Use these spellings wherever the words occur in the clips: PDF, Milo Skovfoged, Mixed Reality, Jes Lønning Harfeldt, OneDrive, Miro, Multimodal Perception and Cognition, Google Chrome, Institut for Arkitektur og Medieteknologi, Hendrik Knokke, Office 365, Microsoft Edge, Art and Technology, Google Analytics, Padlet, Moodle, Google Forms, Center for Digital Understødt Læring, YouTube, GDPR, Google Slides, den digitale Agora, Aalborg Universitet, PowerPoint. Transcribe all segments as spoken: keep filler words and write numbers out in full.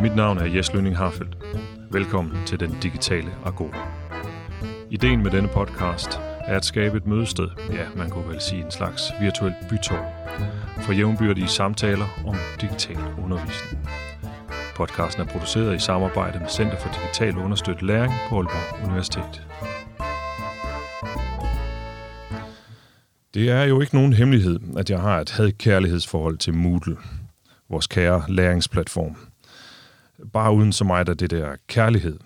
Mit navn er Jes Lønning Harfeldt. Velkommen til Den Digitale Agora. Ideen med denne podcast er at skabe et mødested, ja, man kunne vel sige en slags virtuel bytorv, for jævnbyrdige samtaler om digital undervisning. Podcasten er produceret i samarbejde med Center for Digital Understødt Læring på Aalborg Universitet. Det er jo ikke nogen hemmelighed, at jeg har et had-kærlighedsforhold til Moodle, vores kære læringsplatform. Bare uden så meget af det der kærlighed.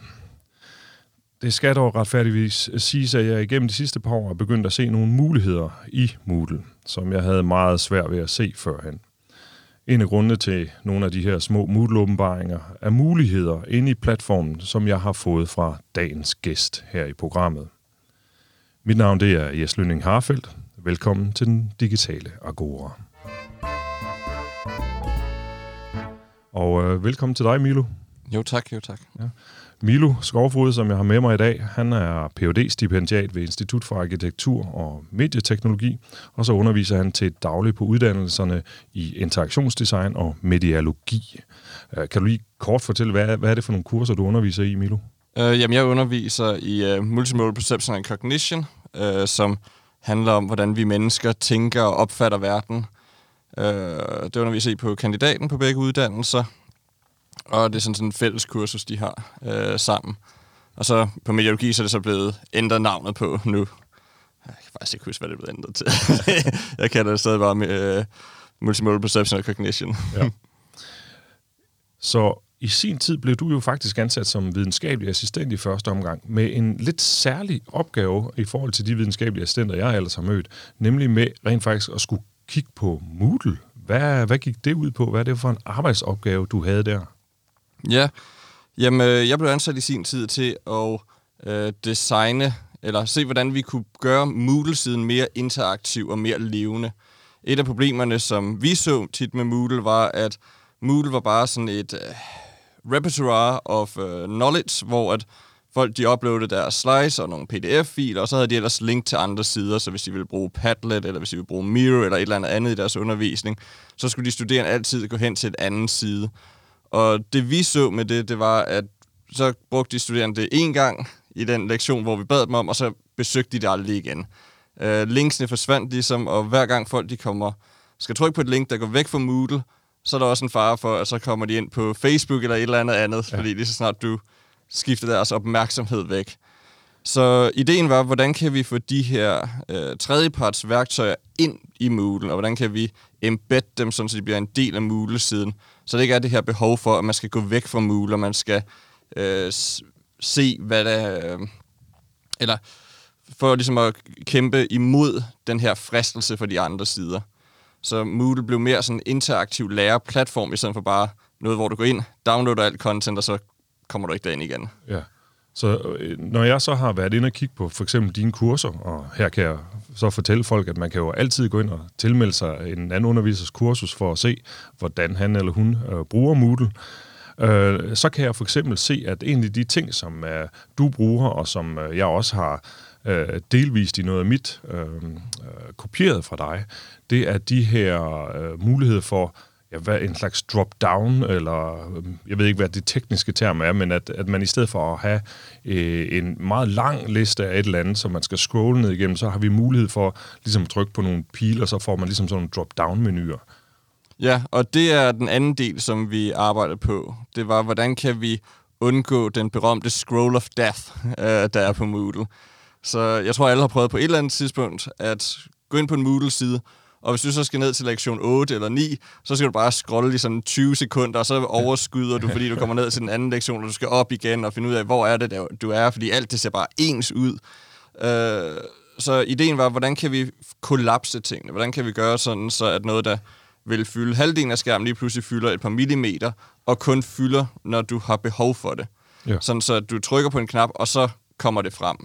Det skal dog retfærdigvis siges, at jeg igennem de sidste par år er begyndt at se nogle muligheder i Moodle, som jeg havde meget svært ved at se førhen. En af grundene til nogle af de her små Moodle-åbenbaringer er muligheder inde i platformen, som jeg har fået fra dagens gæst her i programmet. Mit navn det er Jes Lønning Harfeldt. Velkommen til Den Digitale Agora. Og øh, velkommen til dig, Milo. Jo tak, jo tak. Ja. Milo Skovfoged, som jeg har med mig i dag, han er P H D-stipendiat ved Institut for Arkitektur og Medieteknologi, og så underviser han til daglig på uddannelserne i interaktionsdesign og medialogi. Øh, kan du lige kort fortælle, hvad, hvad er det for nogle kurser, du underviser i, Milo? Øh, jamen, jeg underviser i uh, Multimodal Perception and Cognition, øh, som handler om, hvordan vi mennesker tænker og opfatter verden. Det underviser I på kandidaten på begge uddannelser, og det er sådan en fælles kursus, de har øh, sammen. Og så på mediologi, så er det så blevet ændret navnet på nu. Jeg kan faktisk ikke huske, hvad det er blevet ændret til. Jeg kalder det stadig bare med, øh, Multimodal Perception and Cognition. Ja. Så i sin tid blev du jo faktisk ansat som videnskabelig assistent i første omgang, med en lidt særlig opgave i forhold til de videnskabelige assistenter, jeg ellers har mødt, nemlig med rent faktisk at skulle kigge på Moodle. Hvad, hvad gik det ud på? Hvad er det for en arbejdsopgave, du havde der? Ja, jamen jeg blev ansat i sin tid til at øh, designe, eller se, hvordan vi kunne gøre Moodle-siden mere interaktiv og mere levende. Et af problemerne, som vi så tit med Moodle, var, at Moodle var bare sådan et øh, repertoire of øh, knowledge, hvor at folk de uploadede deres slides og nogle P D F-filer, og så havde de ellers link til andre sider, så hvis de ville bruge Padlet, eller hvis de ville bruge Miro, eller et eller andet andet i deres undervisning, så skulle de studerende altid gå hen til et andet side. Og det vi så med det, det var, at så brugte de studerende det én gang i den lektion, hvor vi bad dem om, og så besøgte de det aldrig igen. Øh, linksene forsvandt ligesom, og hver gang folk de kommer, skal trykke på et link, der går væk fra Moodle, så er der også en fare for, at så kommer de ind på Facebook eller et eller andet andet, ja. Fordi lige så snart du skifter deres opmærksomhed væk. Så ideen var, hvordan kan vi få de her øh, tredjeparts værktøjer ind i Moodle, og hvordan kan vi embedde dem, sådan, så de bliver en del af Moodle-siden, så det ikke er det her behov for, at man skal gå væk fra Moodle, og man skal øh, se, hvad der... Øh, eller for ligesom at kæmpe imod den her fristelse for de andre sider. Så Moodle blev mere sådan en interaktiv læreplatform, i stedet for bare noget, hvor du går ind, downloader alt content, og så kommer du ikke derind igen. Ja. Så når jeg så har været inde og kigge på for eksempel dine kurser, og her kan jeg så fortælle folk, at man kan jo altid gå ind og tilmelde sig en anden undervisers kursus for at se, hvordan han eller hun øh, bruger Moodle, øh, så kan jeg for eksempel se, at en af de ting, som øh, du bruger, og som øh, jeg også har øh, delvist i noget af mit øh, øh, kopieret fra dig, det er de her øh, muligheder for Ja, hvad en slags drop-down, eller jeg ved ikke, hvad det tekniske term er, men at, at man i stedet for at have øh, en meget lang liste af et eller andet, som man skal scrolle ned igennem, så har vi mulighed for ligesom at trykke på nogle pile, og så får man ligesom sådan nogle drop-down-menuer. Ja, og det er den anden del, som vi arbejder på. Det var, hvordan kan vi undgå den berømte scroll of death, øh, der er på Moodle. Så jeg tror, alle har prøvet på et eller andet tidspunkt at gå ind på en Moodle-side, og hvis du så skal ned til lektion otte eller ni, så skal du bare scrolle i sådan tyve sekunder, og så overskyder du, fordi du kommer ned til den anden lektion, og du skal op igen og finde ud af, hvor er det, der du er, fordi alt det ser bare ens ud. Øh, så ideen var, hvordan kan vi kollapse tingene? Hvordan kan vi gøre sådan, så at noget, der vil fylde halvdelen af skærmen, lige pludselig fylder et par millimeter, og kun fylder, når du har behov for det. Ja. Sådan så du trykker på en knap, og så kommer det frem.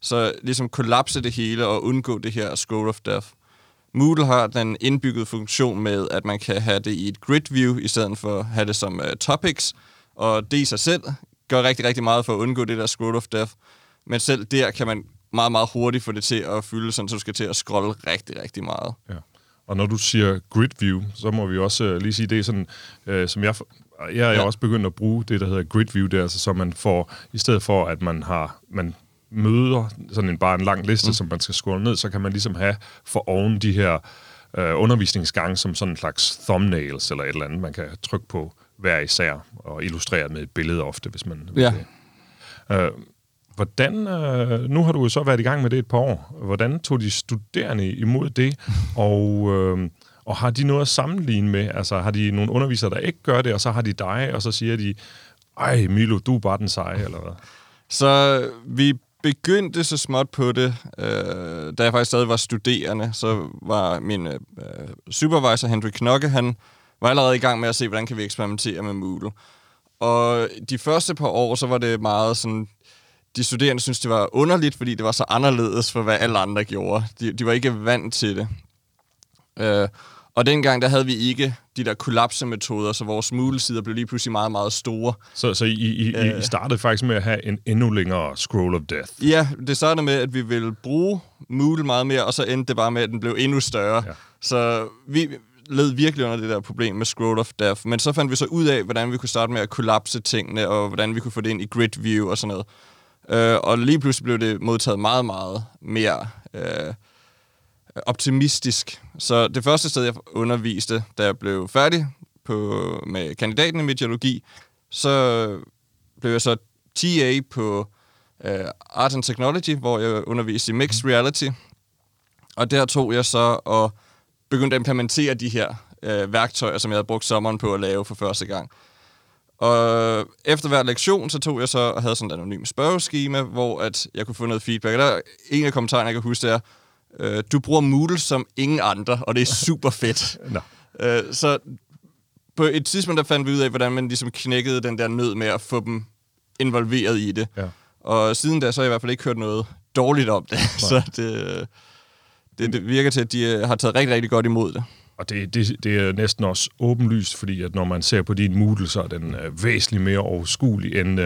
Så ligesom kollapse det hele og undgå det her scroll of death. Moodle har den indbyggede funktion med, at man kan have det i et grid view, i stedet for at have det som uh, topics, og det i sig selv gør rigtig, rigtig meget for at undgå det der scroll of death, men selv der kan man meget, meget hurtigt få det til at fylde, sådan, så du skal til at scrolle rigtig, rigtig meget. Ja. Og når du siger grid view, så må vi også lige sige, det er sådan, øh, som jeg Jeg er ja. også begyndt at bruge det, der hedder grid view der, altså, så man får, i stedet for at man har man møder sådan en, bare en lang liste, mm. som man skal scrolle ned, så kan man ligesom have for oven de her øh, undervisningsgange som sådan en slags thumbnails eller et eller andet, man kan trykke på hver især og illustrere med et billede ofte, hvis man vil ja. det. Øh, Hvordan, øh, nu har du jo så været i gang med det et par år. Hvordan tog de studerende imod det, og, øh, og har de noget at sammenligne med? Altså har de nogle undervisere, der ikke gør det, og så har de dig, og så siger de, ej Milo, du er bare den seje, eller hvad? Så vi begyndte så småt på det, øh, da jeg faktisk stadig var studerende, så var min øh, supervisor, Hendrik Knokke, han var allerede i gang med at se, hvordan kan vi eksperimentere med Moodle. Og de første par år, så var det meget sådan... De studerende synes det var underligt, fordi det var så anderledes for, hvad alle andre gjorde. De, de var ikke vant til det. Øh, og dengang, der havde vi ikke de der kollapsemetoder, så vores mulesider blev lige pludselig meget, meget store. Så, så I, I, øh, I startede faktisk med at have en endnu længere scroll of death? Ja, det startede med, at vi ville bruge Moodle meget mere, og så endte det bare med, at den blev endnu større. Ja. Så vi led virkelig under det der problem med scroll of death. Men så fandt vi så ud af, hvordan vi kunne starte med at kollapse tingene, og hvordan vi kunne få det ind i grid view og sådan noget. Uh, og lige pludselig blev det modtaget meget, meget mere uh, optimistisk. Så det første sted, jeg underviste, da jeg blev færdig på, med kandidaten i mediologi, så blev jeg så T A på uh, Art and Technology, hvor jeg underviste i Mixed Reality. Og der tog jeg så og begyndte at implementere de her uh, værktøjer, som jeg havde brugt sommeren på at lave for første gang. Og efter hver lektion, så tog jeg så og havde sådan et anonymt spørgeskema, hvor at jeg kunne få noget feedback. Og der er en af kommentarerne, jeg kan huske, det er, øh, du bruger Moodle som ingen andre, og det er super fedt. no. øh, så på et tidspunkt, der fandt vi ud af, hvordan man ligesom knækkede den der nød med at få dem involveret i det. Ja. Og siden da, så har jeg i hvert fald ikke hørt noget dårligt om det. så det, det, det virker til, at de har taget rigtig, rigtig godt imod det. Og det, det, det er næsten også åbenlyst, fordi at når man ser på din Moodle, så er den øh, væsentligt mere overskuelig end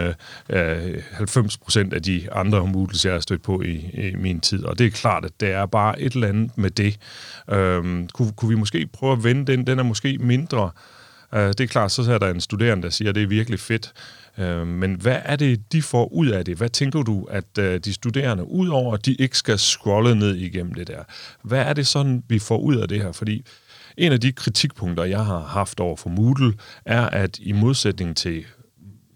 øh, halvfems procent af de andre Moodles, jeg har stødt på i, i min tid. Og det er klart, at det er bare et eller andet med det. Øhm, kunne, kunne vi måske prøve at vende den? Den er måske mindre. Øh, det er klart, så er der en studerende, der siger, at det er virkelig fedt. Øh, men hvad er det, de får ud af det? Hvad tænker du, at øh, de studerende, udover at de ikke skal scrolle ned igennem det der, hvad er det sådan, vi får ud af det her? Fordi en af de kritikpunkter, jeg har haft over for Moodle, er, at i modsætning til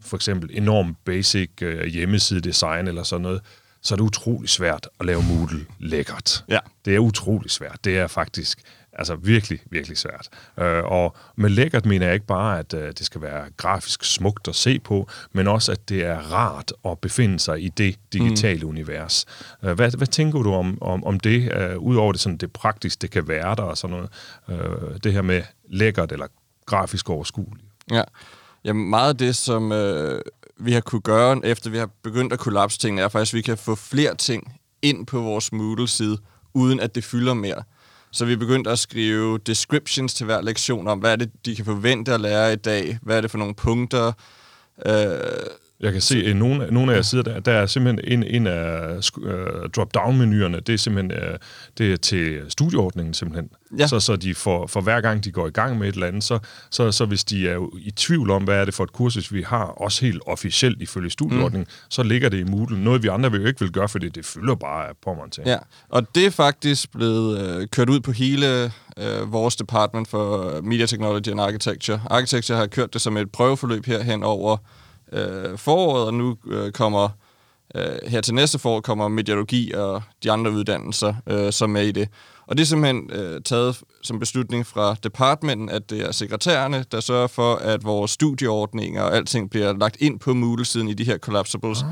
for eksempel enorm basic øh, hjemmesidedesign eller sådan noget, så er det utrolig svært at lave Moodle lækkert. Ja. Det er utrolig svært. Det er faktisk altså virkelig, virkelig svært. Øh, og med lækkert mener jeg ikke bare, at øh, det skal være grafisk smukt at se på, men også, at det er rart at befinde sig i det digitale mm. univers. Øh, hvad, hvad tænker du om, om, om det, øh, udover det, sådan, det praktisk, det kan være der og sådan noget, øh, det her med lækkert eller grafisk overskueligt? Ja, ja meget af det, som øh, vi har kunne gøre, efter vi har begyndt at kollapse tingene, er faktisk, at vi kan få flere ting ind på vores Moodle-side, uden at det fylder mere. Så vi begyndte at skrive descriptions til hver lektion om, hvad er det, de kan forvente at lære i dag, hvad er det for nogle punkter. Øh, jeg kan se, at nogle, nogle af jer sidder der, der er simpelthen en, en af drop-down-menuerne, det er simpelthen det er til studieordningen simpelthen. Ja. Så, så de for, for hver gang, de går i gang med et eller andet, så, så, så hvis de er i tvivl om, hvad er det for et kursus, vi har, også helt officielt ifølge studieordningen, mm. så ligger det i Moodle. Noget, vi andre vil jo ikke vil gøre, for det fylder bare af pommeren til. Ja, og det er faktisk blevet øh, kørt ud på hele øh, vores department for Media Technology and Architecture. Architecture har kørt det som et prøveforløb herhen over øh, foråret, og nu øh, kommer øh, her til næste forår kommer mediologi og de andre uddannelser øh, som er i det. Og det er simpelthen øh, taget som beslutning fra departementen, at det er sekretærerne, der sørger for, at vores studieordninger og alting bliver lagt ind på Moodle-siden i de her collapsibles. Ah.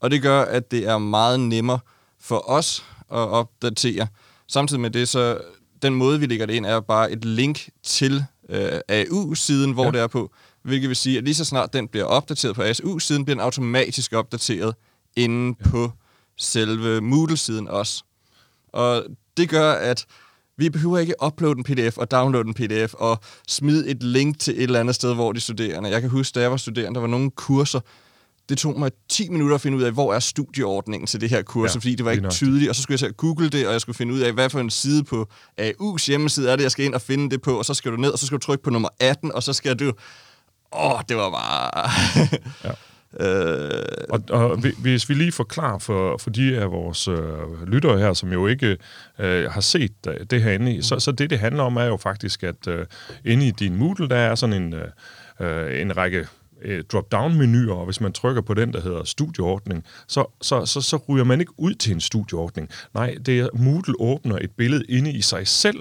Og det gør, at det er meget nemmere for os at opdatere. Samtidig med det, så den måde, vi lægger det ind, er bare et link til øh, A U-siden, hvor ja. det er på, hvilket vil sige, at lige så snart den bliver opdateret på A S U-siden, bliver den automatisk opdateret inde ja. på selve Moodle-siden også. Og det gør, at vi behøver ikke uploade en P D F og downloade en P D F og smide et link til et eller andet sted, hvor de studerende. Jeg kan huske, da jeg var studerende, der var nogle kurser. Det tog mig ti minutter at finde ud af, hvor er studieordningen til det her kursus, ja, fordi det var ikke tydeligt. Og så skulle jeg til at google det, og jeg skulle finde ud af, hvad for en side på A U's hjemmeside er det, jeg skal ind og finde det på, og så skal du ned, og så skal du trykke på nummer atten, og så skal du åh, oh, det var bare... ja. Øh... Og, og hvis vi lige forklarer for, for de af vores øh, lyttere her, som jo ikke øh, har set det herinde, så, så det, det handler om, er jo faktisk, at øh, inde i din Moodle, der er sådan en, øh, en række øh, drop-down-menuer, og hvis man trykker på den, der hedder studieordning, så, så, så, så ryger man ikke ud til en studieordning. Nej, det er, Moodle åbner et billede inde i sig selv,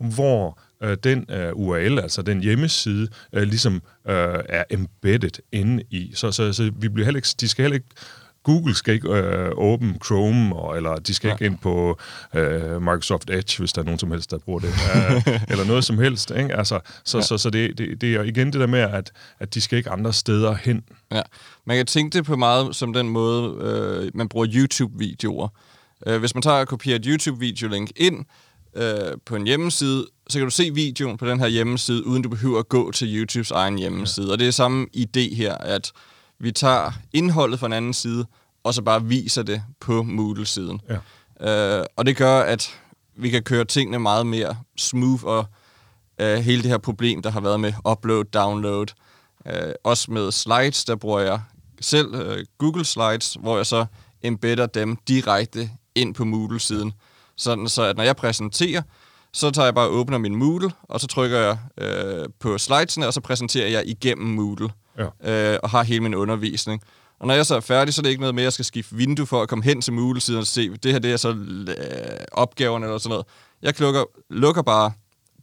hvor... den uh, U R L, altså den hjemmeside, uh, ligesom uh, er embedded inde i. Så, så, så vi bliver heller ikke, de skal heller ikke, Google skal ikke uh, åbne Chrome, og, eller de skal ja. ikke ind på uh, Microsoft Edge, hvis der er nogen som helst, der bruger det, uh, eller noget som helst. Ikke? Altså, så ja. så, så det, det, det er igen det der med, at, at de skal ikke andre steder hen. Ja. Man kan tænke det på meget som den måde, øh, man bruger YouTube-videoer. Hvis man tager og kopierer et YouTube-videolink ind, Øh, på en hjemmeside, så kan du se videoen på den her hjemmeside, uden du behøver at gå til YouTubes egen hjemmeside. Ja. Og det er samme idé her, at vi tager indholdet fra en anden side, og så bare viser det på Moodle-siden. Ja. Øh, og det gør, at vi kan køre tingene meget mere smooth, og øh, hele det her problem, der har været med upload, download, øh, også med slides, der bruger jeg selv øh, Google Slides, hvor jeg så embedder dem direkte ind på Moodle-siden. Sådan så, at når jeg præsenterer, så tager jeg bare og åbner min Moodle, og så trykker jeg øh, på slidesene, og så præsenterer jeg igennem Moodle, ja. øh, og har hele min undervisning. Og når jeg så er færdig, så er det ikke noget med, at jeg skal skifte vindue for at komme hen til Moodle-siden og se, det her det er så øh, opgaverne eller sådan noget. Jeg klukker, lukker bare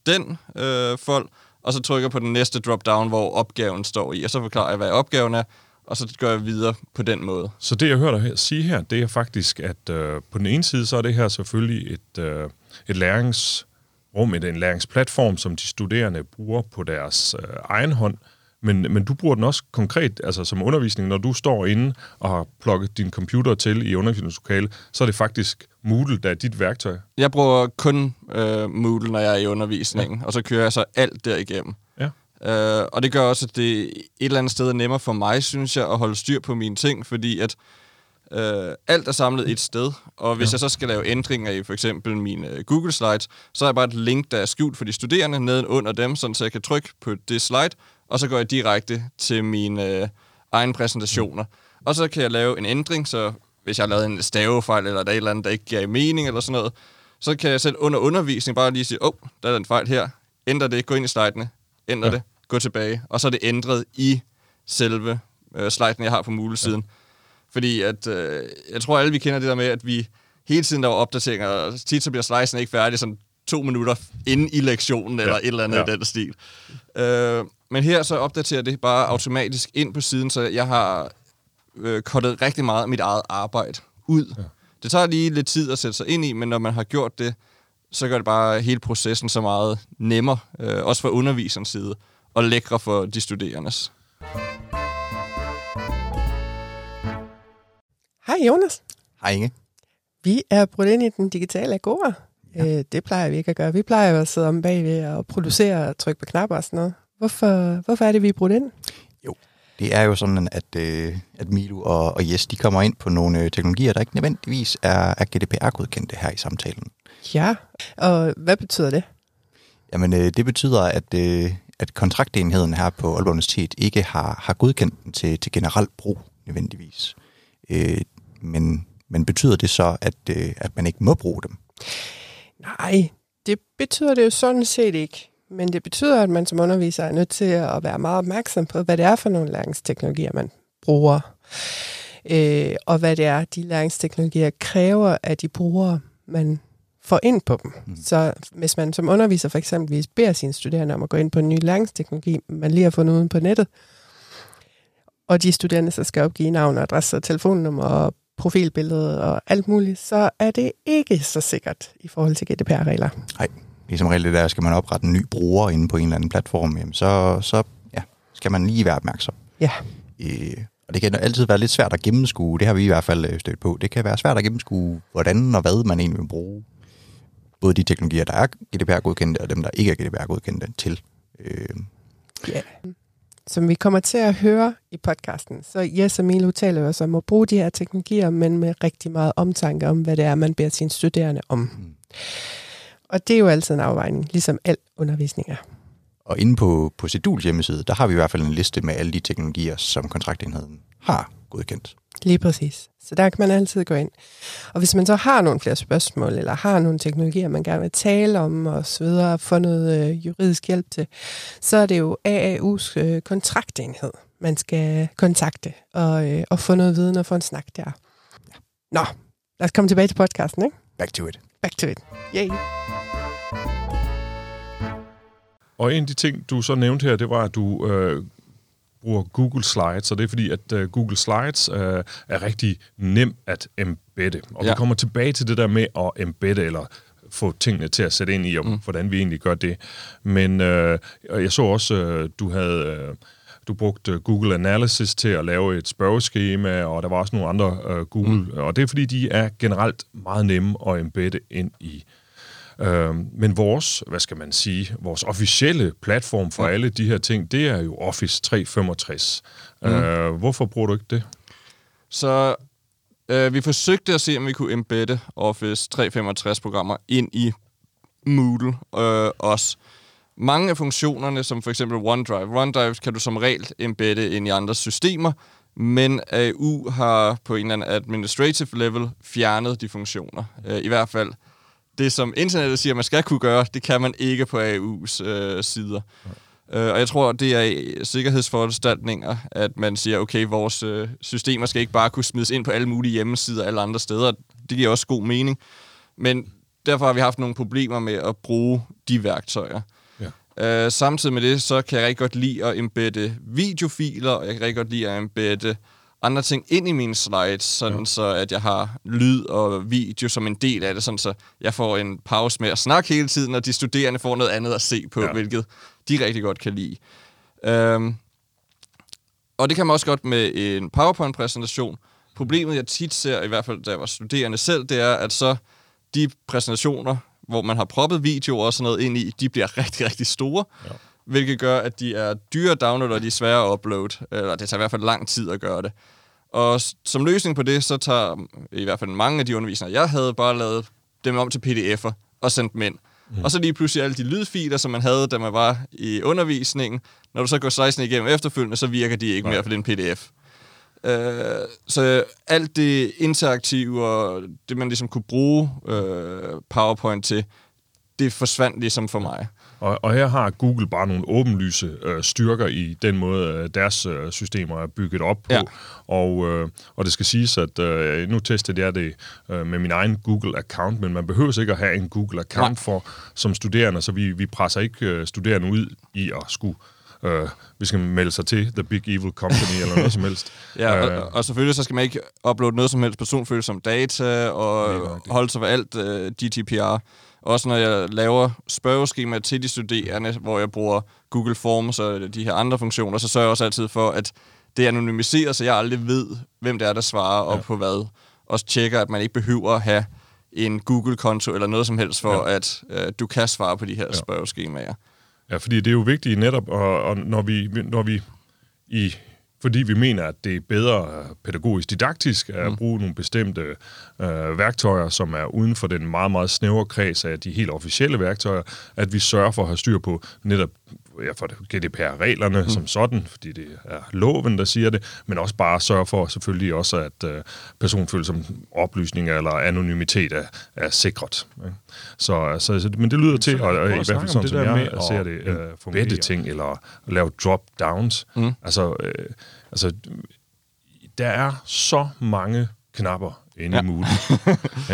den øh, fold, og så trykker på den næste drop-down, hvor opgaven står i, og så forklarer jeg, hvad opgaven er, og så gør jeg videre på den måde. Så det, jeg hører dig sige her, det er faktisk, at øh, på den ene side, så er det her selvfølgelig et, øh, et læringsrum, et, en læringsplatform, som de studerende bruger på deres øh, egen hånd, men, men du bruger den også konkret, altså som undervisning, når du står inde og har plukket din computer til i undervisningslokale, så er det faktisk Moodle, der er dit værktøj. Jeg bruger kun øh, Moodle, når jeg er i undervisningen, ja. og så kører jeg så alt derigennem. Ja. Uh, og det gør også, at det et eller andet sted er nemmere for mig, synes jeg, at holde styr på mine ting, fordi at uh, alt er samlet et sted, og hvis ja. jeg så skal lave ændringer i for eksempel mine Google Slides, så er jeg bare et link, der er skjult for de studerende nedenunder dem, sådan så jeg kan trykke på det slide, og så går jeg direkte til mine uh, egne præsentationer. Og så kan jeg lave en ændring, så hvis jeg har lavet en stavefejl, eller der er et eller andet, der ikke giver mening, eller sådan noget, så kan jeg selv under undervisning bare lige sige, åh, oh, der er en fejl her, ændrer det, gå ind i slidene, ændrer ja. det, gå tilbage, og så er det ændret i selve øh, sliden, jeg har på Moodle-siden. Ja. Fordi at, øh, jeg tror alle, vi kender det der med, at vi hele tiden laver opdateringer, og tit så bliver slidesen ikke færdig sådan to minutter inden i lektionen, ja. eller et eller andet ja. i den stil. Øh, men her så opdaterer det bare automatisk ind på siden, så jeg har øh, cuttet rigtig meget af mit eget arbejde ud. Ja. Det tager lige lidt tid at sætte sig ind i, men når man har gjort det, så gør det bare hele processen så meget nemmere, øh, også for underviserens side, og lækre for de studerendes. Hej Jonas. Hej Inge. Vi er brudt ind i den digitale Agora. Ja. Øh, det plejer vi ikke at gøre. Vi plejer jo at sidde om bagved og producere og trykke på knapper og sådan noget. Hvorfor, hvorfor er det, vi er brudt ind? Jo, det er jo sådan, at, øh, at Milo og, og Jes, de kommer ind på nogle teknologier, der ikke nødvendigvis er, er G D P R-godkendte her i samtalen. Ja, og hvad betyder det? Jamen, øh, det betyder, at, øh, at kontraktenheden her på Aalborg Universitet ikke har, har godkendt den til, til generelt brug, nødvendigvis. Øh, men, men betyder det så, at, øh, at man ikke må bruge dem? Nej, det betyder det jo sådan set ikke. Men det betyder, at man som underviser er nødt til at være meget opmærksom på, hvad det er for nogle læringsteknologier, man bruger. Øh, og hvad det er, de læringsteknologier kræver af de brugere, man får ind på dem. Mm. Så hvis man som underviser for eksempel beder sine studerende om at gå ind på en ny læringsteknologi, man lige har fundet uden på nettet, og de studerende så skal opgive navn og adresse og telefonnummer og profilbillede og alt muligt, så er det ikke så sikkert i forhold til G D P R-regler. Nej, ligesom regel det der, skal man oprette en ny bruger inde på en eller anden platform, jamen så, så ja, skal man lige være opmærksom. Ja. Øh, og det kan altid være lidt svært at gennemskue, det har vi i hvert fald stødt på, det kan være svært at gennemskue, hvordan og hvad man egentlig vil bruge. Både de teknologier, der er G D P R-godkendte, og dem, der ikke er G D P R-godkendte til. Øh. Yeah. Som vi kommer til at høre i podcasten, så Jes og Milo taler jo også om at bruge de her teknologier, men med rigtig meget omtanke om, hvad det er, man beder sine studerende om. Mm. Og det er jo altid en afvejning, ligesom al undervisning er. Og inde på, på Seduls hjemmeside, der har vi i hvert fald en liste med alle de teknologier, som kontraktenheden har godkendt. Lige præcis. Så der kan man altid gå ind. Og hvis man så har nogle flere spørgsmål, eller har nogle teknologier, man gerne vil tale om og så videre, få noget øh, juridisk hjælp til, så er det jo A A U's øh, kontraktenhed, man skal kontakte og, øh, og få noget viden og få en snak der. Ja. Nå, lad os komme tilbage til podcasten, ikke? Back to it. Back to it. Yay! Og en af de ting, du så nævnte her, det var, at du øh, bruger Google Slides, og det er fordi, at øh, Google Slides øh, er rigtig nem at embedde. Og ja. Vi kommer tilbage til det der med at embedde, eller få tingene til at sætte ind i, om, mm. hvordan vi egentlig gør det. Men øh, jeg så også, øh, du havde... Øh, Du brugte Google Analytics til at lave et spørgeskema, og der var også nogle andre øh, Google. Mm. Og det er, fordi de er generelt meget nemme at embedde ind i. Øh, men vores, hvad skal man sige, vores officielle platform for mm. alle de her ting, det er jo Office tre hundrede femogtres. Mm. Øh, hvorfor bruger du ikke det? Så øh, vi forsøgte at se, om vi kunne embedde Office tre hundrede femogtres-programmer ind i Moodle øh, også. Mange af funktionerne, som for eksempel OneDrive. OneDrive kan du som regel embedde ind i andre systemer, men A U har på en eller anden administrative level fjernet de funktioner. I hvert fald det, som internettet siger, man skal kunne gøre, det kan man ikke på A U's øh, sider. Okay. Og jeg tror, det er sikkerhedsforanstaltninger, at man siger, okay, vores øh, systemer skal ikke bare kunne smides ind på alle mulige hjemmesider og alle andre steder. Det giver også god mening. Men derfor har vi haft nogle problemer med at bruge de værktøjer. Uh, samtidig med det, så kan jeg rigtig godt lide at embedde videofiler, og jeg kan rigtig godt lide at embedde andre ting ind i mine slides, sådan ja. Så at jeg har lyd og video som en del af det, sådan så jeg får en pause med at snakke hele tiden, og de studerende får noget andet at se på, ja. Hvilket de rigtig godt kan lide. Uh, og det kan man også godt med en PowerPoint-præsentation. Problemet, jeg tit ser, i hvert fald da jeg var studerende selv, det er, at så de præsentationer, hvor man har proppet videoer og sådan noget ind i, de bliver rigtig, rigtig store, ja. Hvilket gør, at de er dyre at downloade, og de er svære at uploade, eller det tager i hvert fald lang tid at gøre det. Og som løsning på det, så tager i hvert fald mange af de undervisere, jeg havde, bare lavet dem om til P D F'er og sendt dem ind. Mm. Og så lige pludselig alle de lydfiler, som man havde, da man var i undervisningen, når du så går slides igennem efterfølgende, så virker de ikke mere for en P D F. Uh, så alt det interaktive og det, man ligesom kunne bruge uh, PowerPoint til, det forsvandt ligesom for mig. Og, og her har Google bare nogle åbenlyse øh, styrker i den måde, øh, deres øh, systemer er bygget op på. Ja. Og, øh, og det skal siges, at øh, nu testede jeg det øh, med min egen Google-account, men man behøver ikke at have en Google-account for som studerende, så vi, vi presser ikke øh, studerende ud i at skulle... Uh, vi skal melde sig til The Big Evil Company eller noget som helst. Ja, og, uh, og selvfølgelig så skal man ikke uploade noget som helst personfølsomme data og holde sig for alt uh, G D P R. Også når jeg laver spørgeskemaer til de studerende, hvor jeg bruger Google Forms og de her andre funktioner, så sørger jeg også altid for, at det er anonymiseret, så jeg aldrig ved, hvem det er, der svarer og ja. På hvad. Og tjekker, at man ikke behøver at have en Google-konto eller noget som helst for, ja. At uh, du kan svare på de her ja. Spørgeskemaer. Ja, fordi det er jo vigtigt netop, og, og når vi, når vi i, fordi vi mener, at det er bedre pædagogisk didaktisk at bruge nogle bestemte øh, værktøjer, som er uden for den meget, meget snævre kreds af de helt officielle værktøjer, at vi sørger for at have styr på netop ja, for G D P R-reglerne mm. som sådan, fordi det er loven, der siger det, men også bare sørge for selvfølgelig også, at øh, personfølsomme oplysninger eller anonymitet er, er sikret. Ikke? Så, så, men det lyder men til, og, og i hvert fald sådan, som jeg ser det, øh, embedde ting eller lave drop-downs. Mm. Altså, øh, altså, der er så mange knapper inde ja. I Moodle.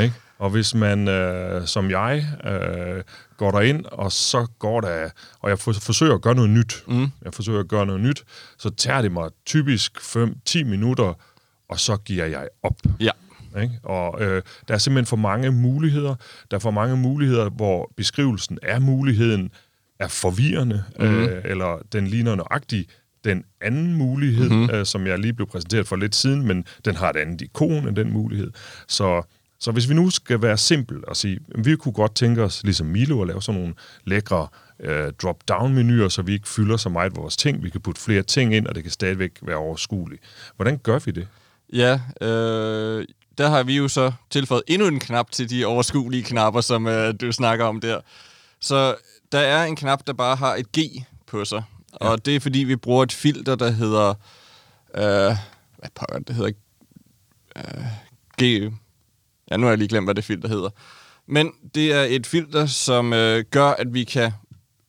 Ikke? Og hvis man, øh, som jeg, øh, går derind, og så går der... Og jeg for, forsøger at gøre noget nyt. Mm. Jeg forsøger at gøre noget nyt. Så tager det mig typisk fem til ti minutter, og så giver jeg op. Ja. Ikke? Og øh, der er simpelthen for mange muligheder. Der er for mange muligheder, hvor beskrivelsen af muligheden er forvirrende, mm. øh, eller den ligner nøjagtig den anden mulighed, mm. øh, som jeg lige blev præsenteret for lidt siden, men den har et andet ikon end den mulighed. Så... Så hvis vi nu skal være simpel og sige, vi kunne godt tænke os, ligesom Milo, at lave sådan nogle lækre øh, drop-down-menuer, så vi ikke fylder så meget vores ting. Vi kan putte flere ting ind, og det kan stadigvæk være overskueligt. Hvordan gør vi det? Ja, øh, der har vi jo så tilføjet endnu en knap til de overskuelige knapper, som øh, du snakker om der. Så der er en knap, der bare har et G på sig. Ja. Og det er, fordi vi bruger et filter, der hedder... Øh, hvad pokker, det hedder... Øh, G... Ja, nu har jeg lige glemt, hvad det filter hedder. Men det er et filter, som øh, gør, at vi kan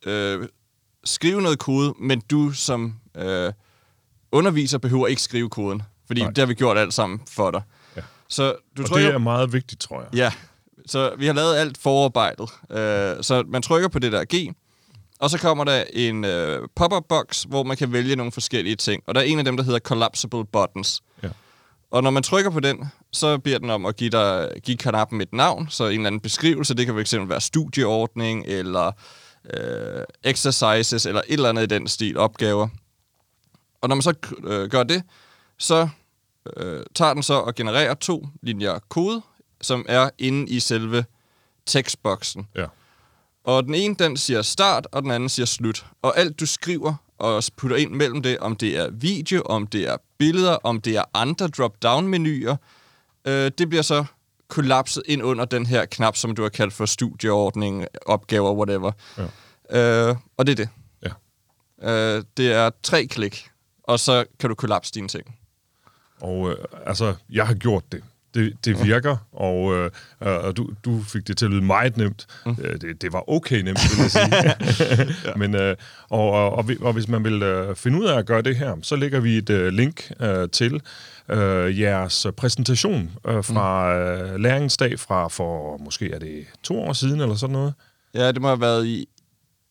øh, skrive noget kode, men du som øh, underviser behøver ikke skrive koden. Fordi Nej. Det har vi gjort alt sammen for dig. Ja. Så du og trykker... det er meget vigtigt, tror jeg. Ja, så vi har lavet alt forarbejdet. Øh, så man trykker på det der G, og så kommer der en øh, pop-up-boks, hvor man kan vælge nogle forskellige ting. Og der er en af dem, der hedder Collapsible Buttons. Ja. Og når man trykker på den, så bliver den om at give, dig, give kanappen et navn, så en eller anden beskrivelse. Det kan fx være studieordning, eller øh, exercises, eller et eller andet i den stil, opgaver. Og når man så øh, gør det, så øh, tager den så og genererer to linjer kode, som er inde i selve tekstboksen. Ja. Og den ene, den siger start, og den anden siger slut. Og alt, du skriver og putter ind mellem det, om det er video, om det er billeder, om det er andre drop-down-menuer, øh, det bliver så kollapset ind under den her knap, som du har kaldt for studieordning, opgaver, whatever. Ja. Øh, og det er det. Ja. Øh, det er tre klik, og så kan du kollapse dine ting. Og øh, altså, jeg har gjort det. Det, det virker, og, øh, og du, du fik det til at lyde meget nemt. Mm. Det, det var okay nemt, vil jeg sige. Ja. Men, øh, og, og, og hvis man vil øh, finde ud af at gøre det her, så lægger vi et øh, link øh, til øh, jeres præsentation øh, fra øh, læringsdag fra for måske er det to år siden eller sådan noget. Ja, det må have været i...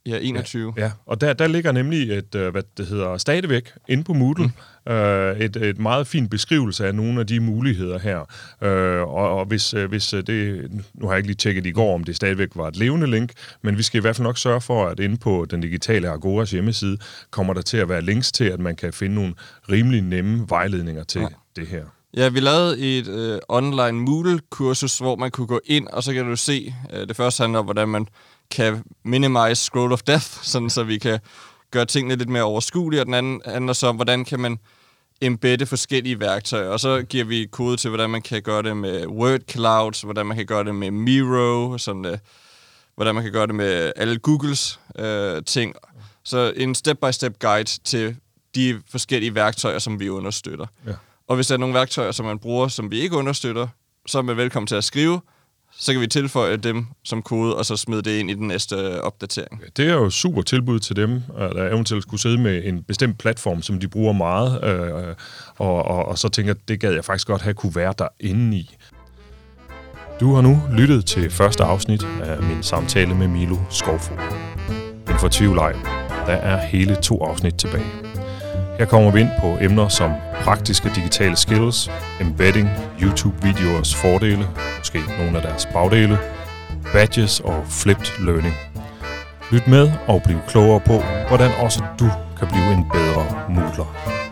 Ja, enogtyve. Ja, og der, der ligger nemlig et, hvad det hedder, stadigvæk inde på Moodle, mm. øh, et, et meget fint beskrivelse af nogle af de muligheder her. Øh, og og hvis, hvis det, nu har jeg ikke lige tjekket i går, om det stadigvæk var et levende link, men vi skal i hvert fald nok sørge for, at inde på den digitale Agoras hjemmeside, kommer der til at være links til, at man kan finde nogle rimelig nemme vejledninger til ja. Det her. Ja, vi lavede et øh, online Moodle-kursus, hvor man kunne gå ind, og så kan du se, øh, det første handler om, hvordan man kan minimize scroll of death, sådan så vi kan gøre tingene lidt mere overskuelige, og den anden handler så om, hvordan kan man embedde forskellige værktøjer, og så giver vi kode til, hvordan man kan gøre det med word clouds, hvordan man kan gøre det med Miro, sådan, øh, hvordan man kan gøre det med alle Googles øh, ting. Så en step-by-step guide til de forskellige værktøjer, som vi understøtter. Ja. Og hvis der er nogle værktøjer, som man bruger, som vi ikke understøtter, så er man velkommen til at skrive. Så kan vi tilføje dem som kode, og så smide det ind i den næste opdatering. Det er jo et super tilbud til dem, der eventuelt skulle sidde med en bestemt platform, som de bruger meget, øh, og, og, og så tænker, at det gad jeg faktisk godt have kunne være derinde i. Du har nu lyttet til første afsnit af min samtale med Milo Skovfoged. Men for tvivl ej, der er hele to afsnit tilbage. Her kommer vi ind på emner som praktiske digitale skills, embedding, YouTube-videoers fordele, måske nogle af deres bagdele, badges og flipped learning. Lyt med og bliv klogere på, hvordan også du kan blive en bedre moodler.